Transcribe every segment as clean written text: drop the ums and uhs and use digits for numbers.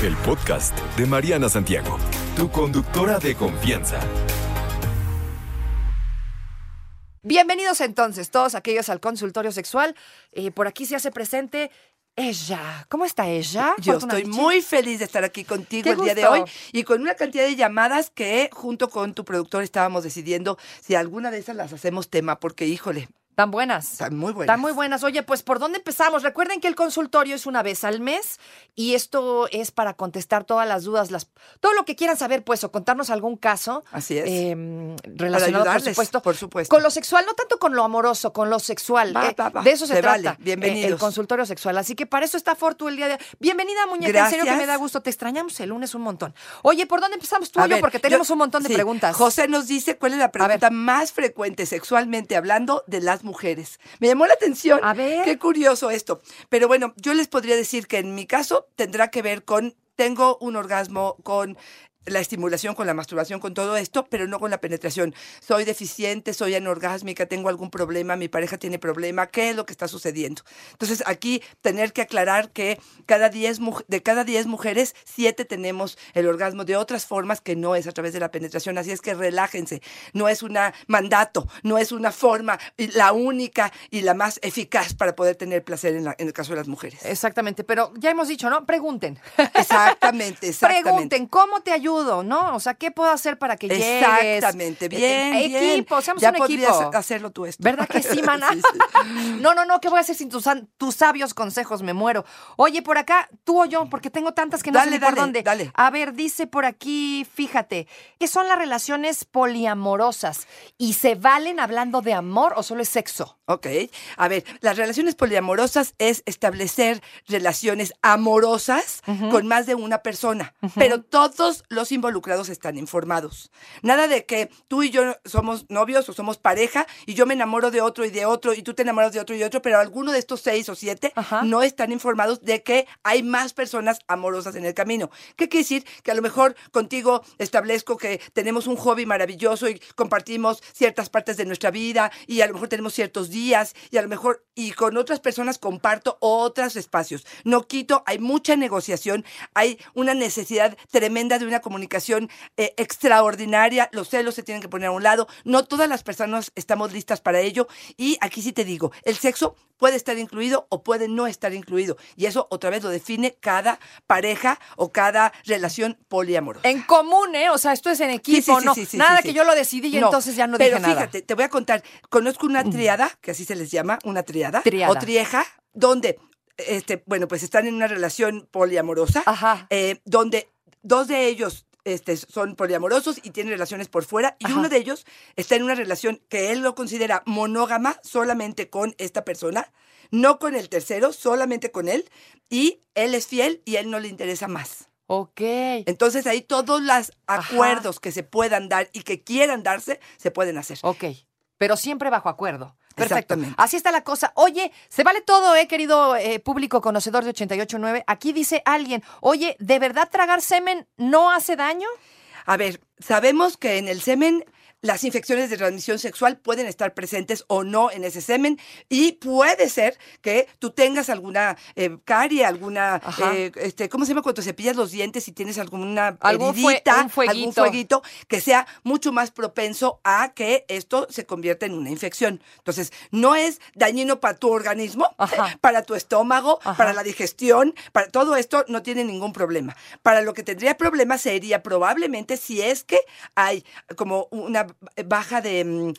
El podcast de Mariana Santiago, tu conductora de confianza. Bienvenidos entonces todos aquellos al consultorio sexual. Por aquí se hace presente ella. ¿Cómo está ella? Yo estoy muy feliz de estar aquí contigo el día de hoy y con una cantidad de llamadas que junto con tu productor estábamos decidiendo si alguna de esas las hacemos tema, porque híjole. Tan buenas. Están muy buenas. Están muy buenas. Oye, pues, ¿por dónde empezamos? Recuerden que el consultorio es una vez al mes y esto es para contestar todas las dudas, todo lo que quieran saber, pues, o contarnos algún caso. Así es. Relacionado, para ayudarles, por supuesto. Con lo sexual, no tanto con lo amoroso, con lo sexual. Va. De eso se trata. Vale. Bienvenidos. El consultorio sexual. Así que para eso está Fortu el día de hoy. Bienvenida, muñeca. Gracias. En serio que me da gusto. Te extrañamos el lunes un montón. Oye, ¿por dónde empezamos tú y yo? Porque tenemos un montón de preguntas. José nos dice cuál es la pregunta más frecuente sexualmente hablando de las mujeres. Me llamó la atención. A ver. Qué curioso esto. Pero bueno, yo les podría decir que en mi caso tendrá que ver con, tengo un orgasmo con la estimulación, con la masturbación, con todo esto, pero no con la penetración. Soy deficiente, soy anorgásmica, tengo algún problema, mi pareja tiene problema, ¿qué es lo que está sucediendo? Entonces, aquí tener que aclarar que de cada 10 mujeres, 7 tenemos el orgasmo de otras formas que no es a través de la penetración. Así es que relájense. No es un mandato, no es una forma, la única y la más eficaz para poder tener placer en el caso de las mujeres. Exactamente, pero ya hemos dicho, ¿no? Pregunten. Exactamente. Pregunten, ¿cómo te ayuda? ¿No? O sea, ¿qué puedo hacer para que llegues? Exactamente, bien. Equipo, seamos un equipo. Ya podrías hacerlo tú esto. ¿Verdad que sí, mana? Sí. No, ¿qué voy a hacer sin tus sabios consejos? Me muero. Oye, por acá, tú o yo, porque tengo tantas que no sé por dónde. Dale. A ver, dice por aquí, fíjate, ¿qué son las relaciones poliamorosas? ¿Y se valen hablando de amor o solo es sexo? Ok, a ver, las relaciones poliamorosas es establecer relaciones amorosas con más de una persona, pero todos los involucrados están informados. Nada de que tú y yo somos novios o somos pareja y yo me enamoro de otro y tú te enamoras de otro y de otro, pero alguno de estos 6 o 7 no están informados de que hay más personas amorosas en el camino. ¿Qué quiere decir? Que a lo mejor contigo establezco que tenemos un hobby maravilloso y compartimos ciertas partes de nuestra vida y a lo mejor tenemos ciertos días y a lo mejor y con otras personas comparto otros espacios. No quito, hay mucha negociación, hay una necesidad tremenda de una comunicación extraordinaria, los celos se tienen que poner a un lado, no todas las personas estamos listas para ello y aquí sí te digo, el sexo puede estar incluido o puede no estar incluido y eso otra vez lo define cada pareja o cada relación poliamorosa. En común, o sea, esto es en equipo, que yo lo decidí y entonces ya no dije nada. Pero fíjate, te voy a contar, conozco una triada, que así se les llama, una triada. O trieja, donde, pues están en una relación poliamorosa, donde 2 de ellos son poliamorosos y tienen relaciones por fuera y uno de ellos está en una relación que él lo considera monógama solamente con esta persona, no con el tercero, solamente con él, y él es fiel y él no le interesa más. Ok. Entonces ahí todos los acuerdos que se puedan dar y que quieran darse, se pueden hacer. Ok, pero siempre bajo acuerdo. Perfecto. Así está la cosa. Oye, se vale todo, querido público conocedor de 88.9. Aquí dice alguien, oye, ¿de verdad tragar semen no hace daño? A ver, sabemos que en el semen las infecciones de transmisión sexual pueden estar presentes o no en ese semen y puede ser que tú tengas alguna carie, alguna, ¿cómo se llama cuando cepillas los dientes y tienes alguna heridita, algún fueguito que sea mucho más propenso a que esto se convierta en una infección? Entonces, no es dañino para tu organismo, para tu estómago, para la digestión, para todo esto no tiene ningún problema. Para lo que tendría problema sería probablemente si es que hay como una baja de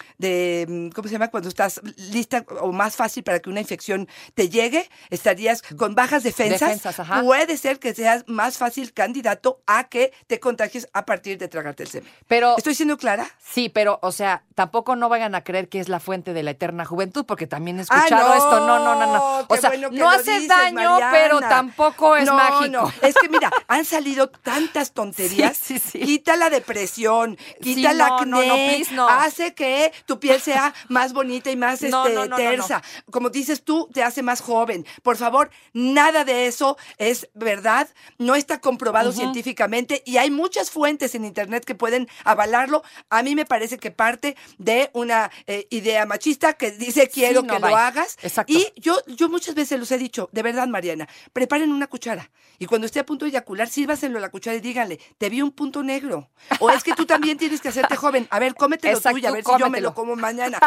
¿cómo se llama? Cuando estás lista o más fácil para que una infección te llegue, estarías con bajas defensas ajá. Puede ser que seas más fácil candidato a que te contagies a partir de tragarte el semen. Pero, ¿estoy siendo clara? Sí, pero, o sea, tampoco no vayan a creer que es la fuente de la eterna juventud, porque también he escuchado esto. No. O sea, bueno, no haces daño, Mariana, pero tampoco es mágico. No, es que mira, han salido tantas tonterías. Sí. Quita la depresión, quita la acné, hace que tu piel sea más bonita y más tersa. No. Como dices tú, te hace más joven. Por favor, nada de eso es verdad. No está comprobado científicamente y hay muchas fuentes en internet que pueden avalarlo. A mí me parece que parte de una idea machista que dice quiero que lo hagas. Exacto. Y yo muchas veces los he dicho, de verdad, Mariana, preparen una cuchara y cuando esté a punto de eyacular, sírvanselo a la cuchara y díganle, te vi un punto negro. O es que tú también tienes que hacerte joven. A ver, cómetelo. Exacto, tú, a ver si yo me lo como mañana.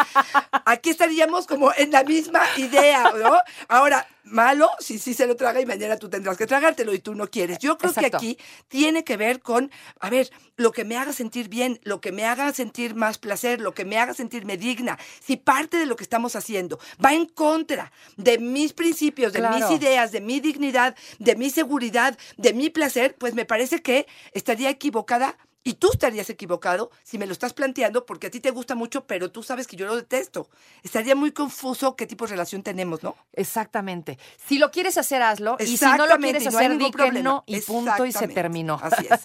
Aquí estaríamos como en la misma idea, ¿no? Ahora, malo, sí se lo traga y mañana tú tendrás que tragártelo y tú no quieres. Yo creo que aquí tiene que ver con, a ver, lo que me haga sentir bien, lo que me haga sentir más placer, lo que me haga sentirme digna. Si parte de lo que estamos haciendo va en contra de mis principios, de mis ideas, de mi dignidad, de mi seguridad, de mi placer, pues me parece que estaría equivocada. Y tú estarías equivocado si me lo estás planteando porque a ti te gusta mucho, pero tú sabes que yo lo detesto. Estaría muy confuso qué tipo de relación tenemos, ¿no? Exactamente. Si lo quieres hacer, hazlo. Y si no lo quieres hacer, di que no. Y punto, y se terminó. Así es.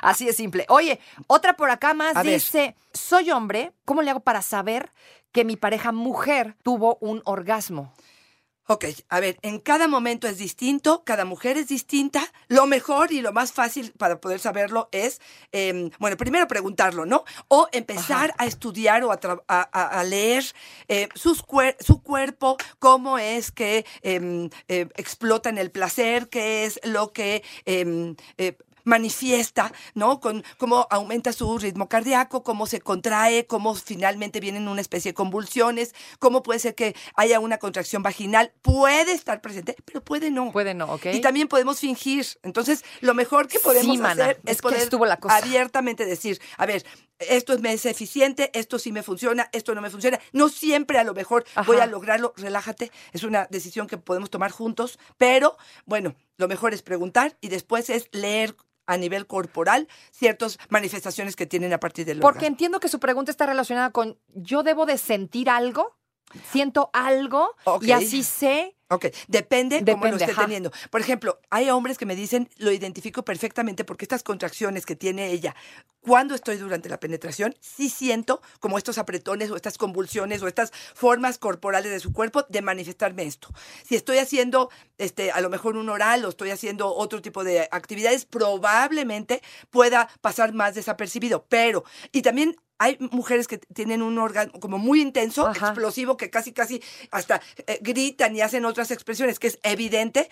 Así es simple. Oye, otra por acá más dice, soy hombre, ¿cómo le hago para saber que mi pareja mujer tuvo un orgasmo? Ok, a ver, en cada momento es distinto, cada mujer es distinta. Lo mejor y lo más fácil para poder saberlo es, bueno, primero preguntarlo, ¿no? O empezar a estudiar o a leer su cuerpo, cómo es que explotan el placer, qué es lo que manifiesta, ¿no? Con cómo aumenta su ritmo cardíaco, cómo se contrae, cómo finalmente vienen una especie de convulsiones, cómo puede ser que haya una contracción vaginal. Puede estar presente, pero puede no. Puede no, ¿ok? Y también podemos fingir. Entonces, lo mejor que podemos hacer es poder abiertamente decir, a ver, esto me es eficiente, esto sí me funciona, esto no me funciona. No siempre a lo mejor voy a lograrlo. Relájate, es una decisión que podemos tomar juntos, pero bueno, lo mejor es preguntar y después es leer a nivel corporal ciertas manifestaciones que tienen a partir del orgasmo. Porque entiendo que su pregunta está relacionada con ¿yo debo de sentir algo? ¿Siento algo? Y así sé. Ok, depende cómo lo esté teniendo. Por ejemplo, hay hombres que me dicen, lo identifico perfectamente porque estas contracciones que tiene ella, cuando estoy durante la penetración, sí siento como estos apretones o estas convulsiones o estas formas corporales de su cuerpo de manifestarme esto. Si estoy haciendo a lo mejor un oral o estoy haciendo otro tipo de actividades, probablemente pueda pasar más desapercibido. Pero, y también hay mujeres que tienen un orgasmo como muy intenso, explosivo, que casi hasta gritan y hacen otras expresiones, que es evidente.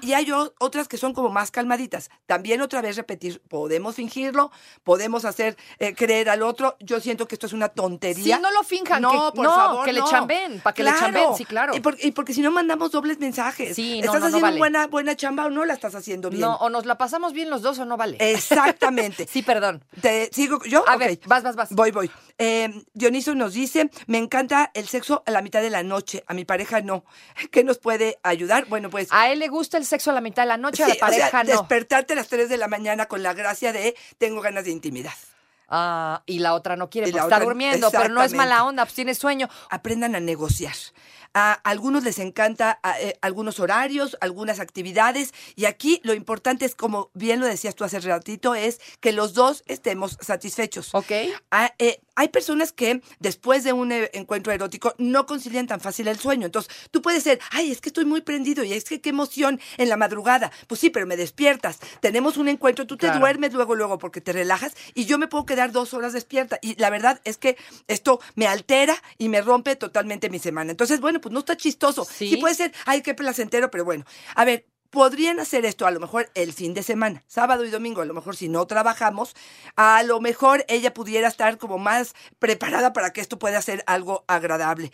Y hay otras que son como más calmaditas. También otra vez repetir, podemos fingirlo, podemos hacer creer al otro. Yo siento que esto es una tontería. Si no lo finjan, por favor, que le chambeen, para que le chambeen, sí, claro. Y porque si no mandamos dobles mensajes. Sí, ¿estás haciendo buena chamba o no la estás haciendo bien? No, o nos la pasamos bien los dos o no vale. Exactamente. Sí, perdón. ¿Te sigo yo? A ver, vas. Voy. Dioniso nos dice, me encanta el sexo a la mitad de la noche, a mi pareja no. ¿Qué nos puede ayudar? Bueno, pues a él le gusta el sexo a la mitad de la noche, a la pareja no. Despertarte a las 3 de la mañana con la gracia de tengo ganas de intimidad. Ah, y la otra no quiere, porque está durmiendo, pero no es mala onda, pues tiene sueño. Aprendan a negociar. A algunos les encanta algunos horarios, algunas actividades, y aquí lo importante es, como bien lo decías tú hace ratito, es que los dos estemos satisfechos. Ok. Hay personas que después de un encuentro erótico no concilian tan fácil el sueño. Entonces, tú puedes ser, ay, es que estoy muy prendido y es que qué emoción en la madrugada. Pues sí, pero me despiertas. Tenemos un encuentro, tú te duermes luego porque te relajas y yo me puedo quedar 2 horas despierta. Y la verdad es que esto me altera y me rompe totalmente mi semana. Entonces, bueno, pues no está chistoso. Sí puede ser, ay, qué placentero, pero bueno. A ver, podrían hacer esto a lo mejor el fin de semana, sábado y domingo, a lo mejor si no trabajamos, a lo mejor ella pudiera estar como más preparada para que esto pueda ser algo agradable.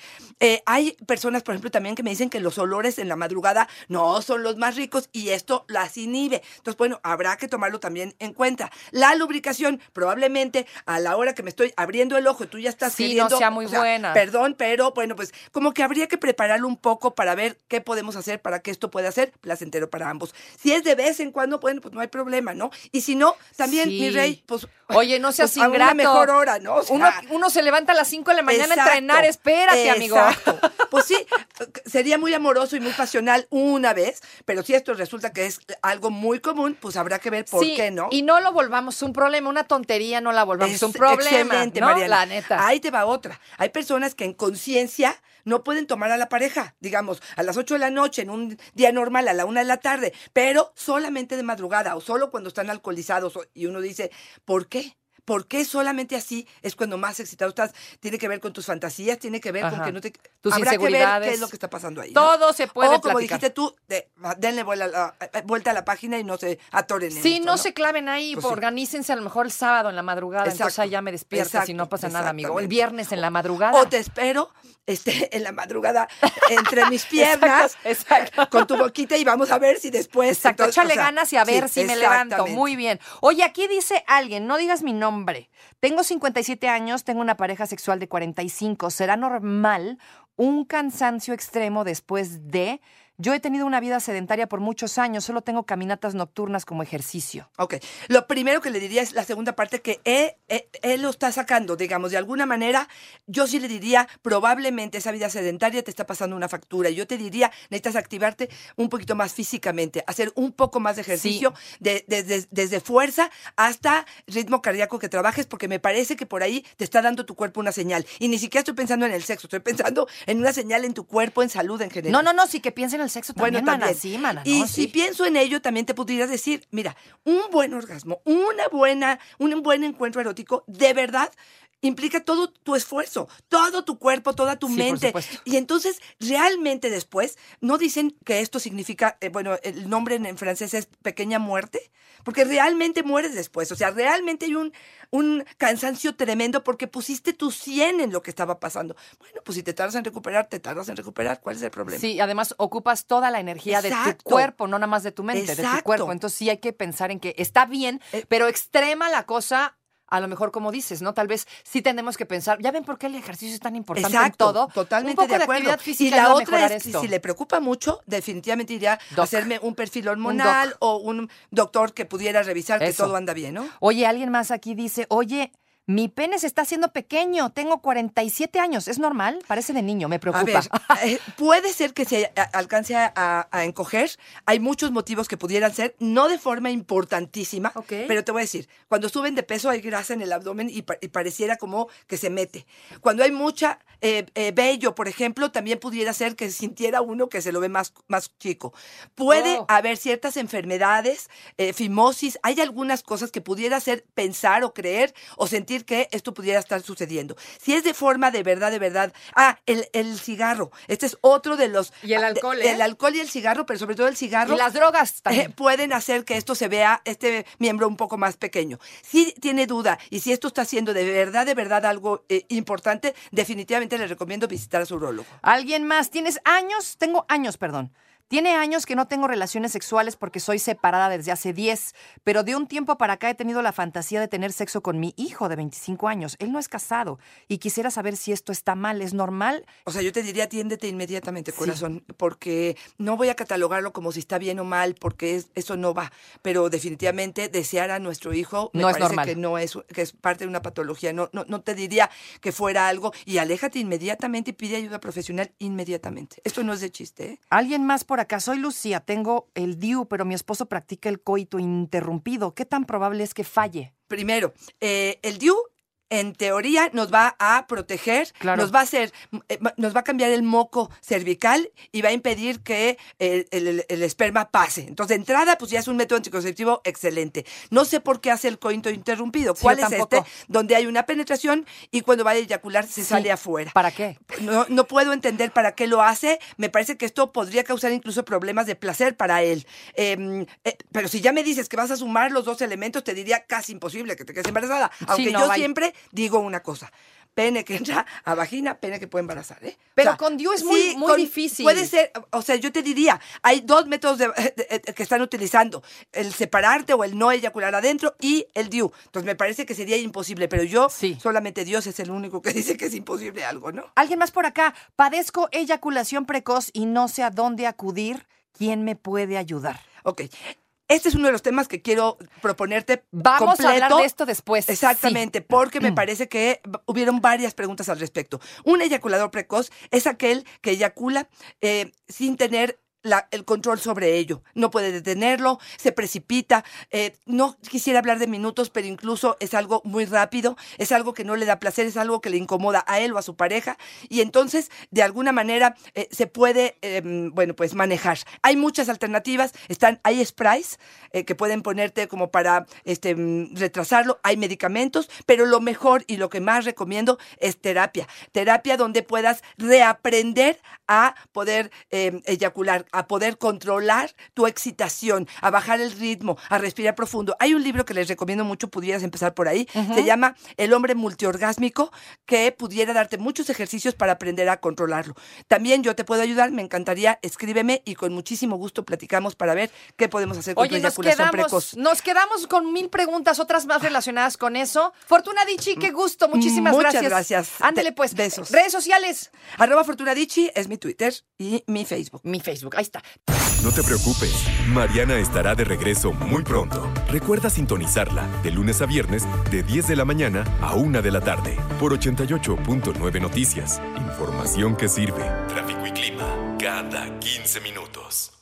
Hay personas, por ejemplo, también que me dicen que los olores en la madrugada no son los más ricos y esto las inhibe. Entonces, bueno, habrá que tomarlo también en cuenta. La lubricación, probablemente a la hora que me estoy abriendo el ojo y tú ya estás queriendo... Sí, no sea muy buena. Perdón, pero bueno, pues como que habría que prepararlo un poco para ver qué podemos hacer para que esto pueda ser placentero para ambos. Si es de vez en cuando, bueno, pues no hay problema, ¿no? Y si no, también, sí, mi rey, pues... Oye, no seas pues ingrato. A una mejor hora, ¿no? O sea, uno se levanta a las 5 de la mañana, exacto, a entrenar, espérate, amigo. Exacto. Pues sí, sería muy amoroso y muy pasional una vez, pero si esto resulta que es algo muy común, pues habrá que ver por qué, ¿no? Y no lo volvamos un problema, una tontería no la volvamos un problema. Excelente, ¿no, Mariana? La neta. Ahí te va otra. Hay personas que en conciencia no pueden tomar a la pareja, digamos, a las 8 de la noche, en un día normal, a la 1 de la tarde, pero solamente de madrugada o solo cuando están alcoholizados. Y uno dice, ¿por qué? ¿Por qué solamente así es cuando más excitado estás? Tiene que ver con tus fantasías, tiene que ver, ajá, con que no te... Tus inseguridades. Habrá que ver qué es lo que está pasando ahí. Todo, ¿no?, se puede platicar. O como dijiste tú, denle vuelta a la página y no se atoren en esto, no se claven ahí. Pues organícense a lo mejor el sábado en la madrugada. Exacto. Entonces ahí ya me despiertas, exacto, y no pasa nada, amigo. El viernes en la madrugada. O te espero en la madrugada entre mis piernas, exacto, con tu boquita y vamos a ver si después... Exacto, entonces, échale ganas y a ver si me levanto. Muy bien. Oye, aquí dice alguien, no digas mi nombre. Hombre, tengo 57 años, tengo una pareja sexual de 45. ¿Será normal un cansancio extremo después de...? Yo he tenido una vida sedentaria por muchos años, solo tengo caminatas nocturnas como ejercicio. Ok, lo primero que le diría es la segunda parte que él lo está sacando, digamos, de alguna manera. Yo sí le diría, probablemente esa vida sedentaria te está pasando una factura. Yo te diría, necesitas activarte un poquito más físicamente, hacer un poco más de ejercicio, sí, desde fuerza hasta ritmo cardíaco que trabajes, porque me parece que por ahí te está dando tu cuerpo una señal. Y ni siquiera estoy pensando en el sexo, estoy pensando en una señal en tu cuerpo, en salud en general. No, sí que piensen en el sexo también, bueno, mana, sí, mana, ¿no? Y sí, si pienso en ello, también te podrías decir, mira, un buen orgasmo, un buen encuentro erótico, de verdad, implica todo tu esfuerzo, todo tu cuerpo, toda tu mente. Y entonces, realmente después, ¿no dicen que esto significa, el nombre en francés es pequeña muerte? Porque realmente mueres después. O sea, realmente hay un cansancio tremendo porque pusiste tu 100 en lo que estaba pasando. Bueno, pues si te tardas en recuperar. ¿Cuál es el problema? Sí, además ocupas toda la energía, exacto, de tu cuerpo, no nada más de tu mente, exacto, de tu cuerpo. Entonces sí hay que pensar en que está bien, pero extrema la cosa... A lo mejor, como dices, ¿no? Tal vez sí tenemos que pensar, ya ven por qué el ejercicio es tan importante, exacto, en todo. Totalmente un poco de acuerdo. Actividad física y la otra es, si le preocupa mucho, definitivamente iría a hacerme un perfil hormonal o un doctor que pudiera revisar que todo anda bien, ¿no? Oye, alguien más aquí dice, oye, mi pene se está haciendo pequeño, tengo 47 años, ¿es normal? Parece de niño, me preocupa. A ver, puede ser que se alcance a encoger, hay muchos motivos que pudieran ser, no de forma importantísima, okay, pero te voy a decir, cuando suben de peso hay grasa en el abdomen y pareciera como que se mete. Cuando hay mucha vello, por ejemplo, también pudiera ser que sintiera uno que se lo ve más chico. Puede haber ciertas enfermedades, fimosis, hay algunas cosas que pudiera hacer pensar o creer o sentir que esto pudiera estar sucediendo. Si es de forma de verdad. El cigarro. Este es otro de los... Y el alcohol, El alcohol y el cigarro, pero sobre todo el cigarro... Y las drogas también. Pueden hacer que esto se vea, este miembro un poco más pequeño. Si tiene duda y si esto está siendo de verdad algo importante, definitivamente le recomiendo visitar a su urólogo. ¿Alguien más? Tengo años. Tiene años que no tengo relaciones sexuales porque soy separada desde hace 10, pero de un tiempo para acá he tenido la fantasía de tener sexo con mi hijo de 25 años. Él no es casado y quisiera saber si esto está mal, ¿es normal? O sea, yo te diría, atiéndete inmediatamente, corazón, porque no voy a catalogarlo como si está bien o mal, porque eso no va. Pero definitivamente desear a nuestro hijo me parece normal, que no es, que es parte de una patología. No te diría que fuera algo. Y aléjate inmediatamente y pide ayuda profesional inmediatamente. Esto no es de chiste, ¿eh? ¿Alguien más por acá? Soy Lucía, tengo el DIU, pero mi esposo practica el coito interrumpido. ¿Qué tan probable es que falle? Primero, el DIU en teoría nos va a proteger, claro, nos va a hacer, nos va a cambiar el moco cervical y va a impedir que el esperma pase. Entonces, de entrada, pues ya es un método anticonceptivo excelente. No sé por qué hace el coito interrumpido. ¿Cuál es tampoco este? Donde hay una penetración y cuando va a eyacular se sale afuera. ¿Para qué? No puedo entender para qué lo hace. Me parece que esto podría causar incluso problemas de placer para él. Pero si ya me dices que vas a sumar los dos elementos, te diría casi imposible que te quedes embarazada. Aunque sí, no, yo siempre digo una cosa: pene que entra a vagina, pene que puede embarazar, ¿eh? Pero o sea, con DIU es muy, sí, muy difícil. Puede ser, o sea, yo te diría, hay dos métodos que están utilizando, el separarte o el no eyacular adentro y el DIU. Entonces me parece que sería imposible, pero yo, solamente Dios es el único que dice que es imposible algo, ¿no? Alguien más por acá: padezco eyaculación precoz y no sé a dónde acudir, ¿quién me puede ayudar? Ok. Este es uno de los temas que quiero proponerte. Vamos completo. A hablar de esto después. Exactamente, sí, porque me parece que hubieron varias preguntas al respecto. Un eyaculador precoz es aquel que eyacula sin tener el control sobre ello. No puede detenerlo, se precipita. No quisiera hablar de minutos, pero incluso es algo muy rápido, es algo que no le da placer, es algo que le incomoda a él o a su pareja. Y entonces, de alguna manera, se puede, pues manejar. Hay muchas alternativas. Hay sprays que pueden ponerte como para retrasarlo. Hay medicamentos, pero lo mejor y lo que más recomiendo es terapia. Terapia donde puedas reaprender a poder eyacular, a poder controlar tu excitación, a bajar el ritmo, a respirar profundo. Hay un libro que les recomiendo mucho, pudieras empezar por ahí. Uh-huh. Se llama El hombre multiorgásmico, que pudiera darte muchos ejercicios para aprender a controlarlo. También yo te puedo ayudar, me encantaría, escríbeme y con muchísimo gusto platicamos para ver qué podemos hacer con tu eyaculación precoz. Nos quedamos con 1000 preguntas, otras más relacionadas con eso. Fortuna Dichi, qué gusto, muchas gracias. Muchas gracias. Ándele pues. Besos. Redes sociales. @Fortuna Dichi es mi Twitter y mi Facebook. Ahí está. No te preocupes, Mariana estará de regreso muy pronto. Recuerda sintonizarla de lunes a viernes de 10 de la mañana a 1 de la tarde por 88.9 Noticias. Información que sirve. Tráfico y clima cada 15 minutos.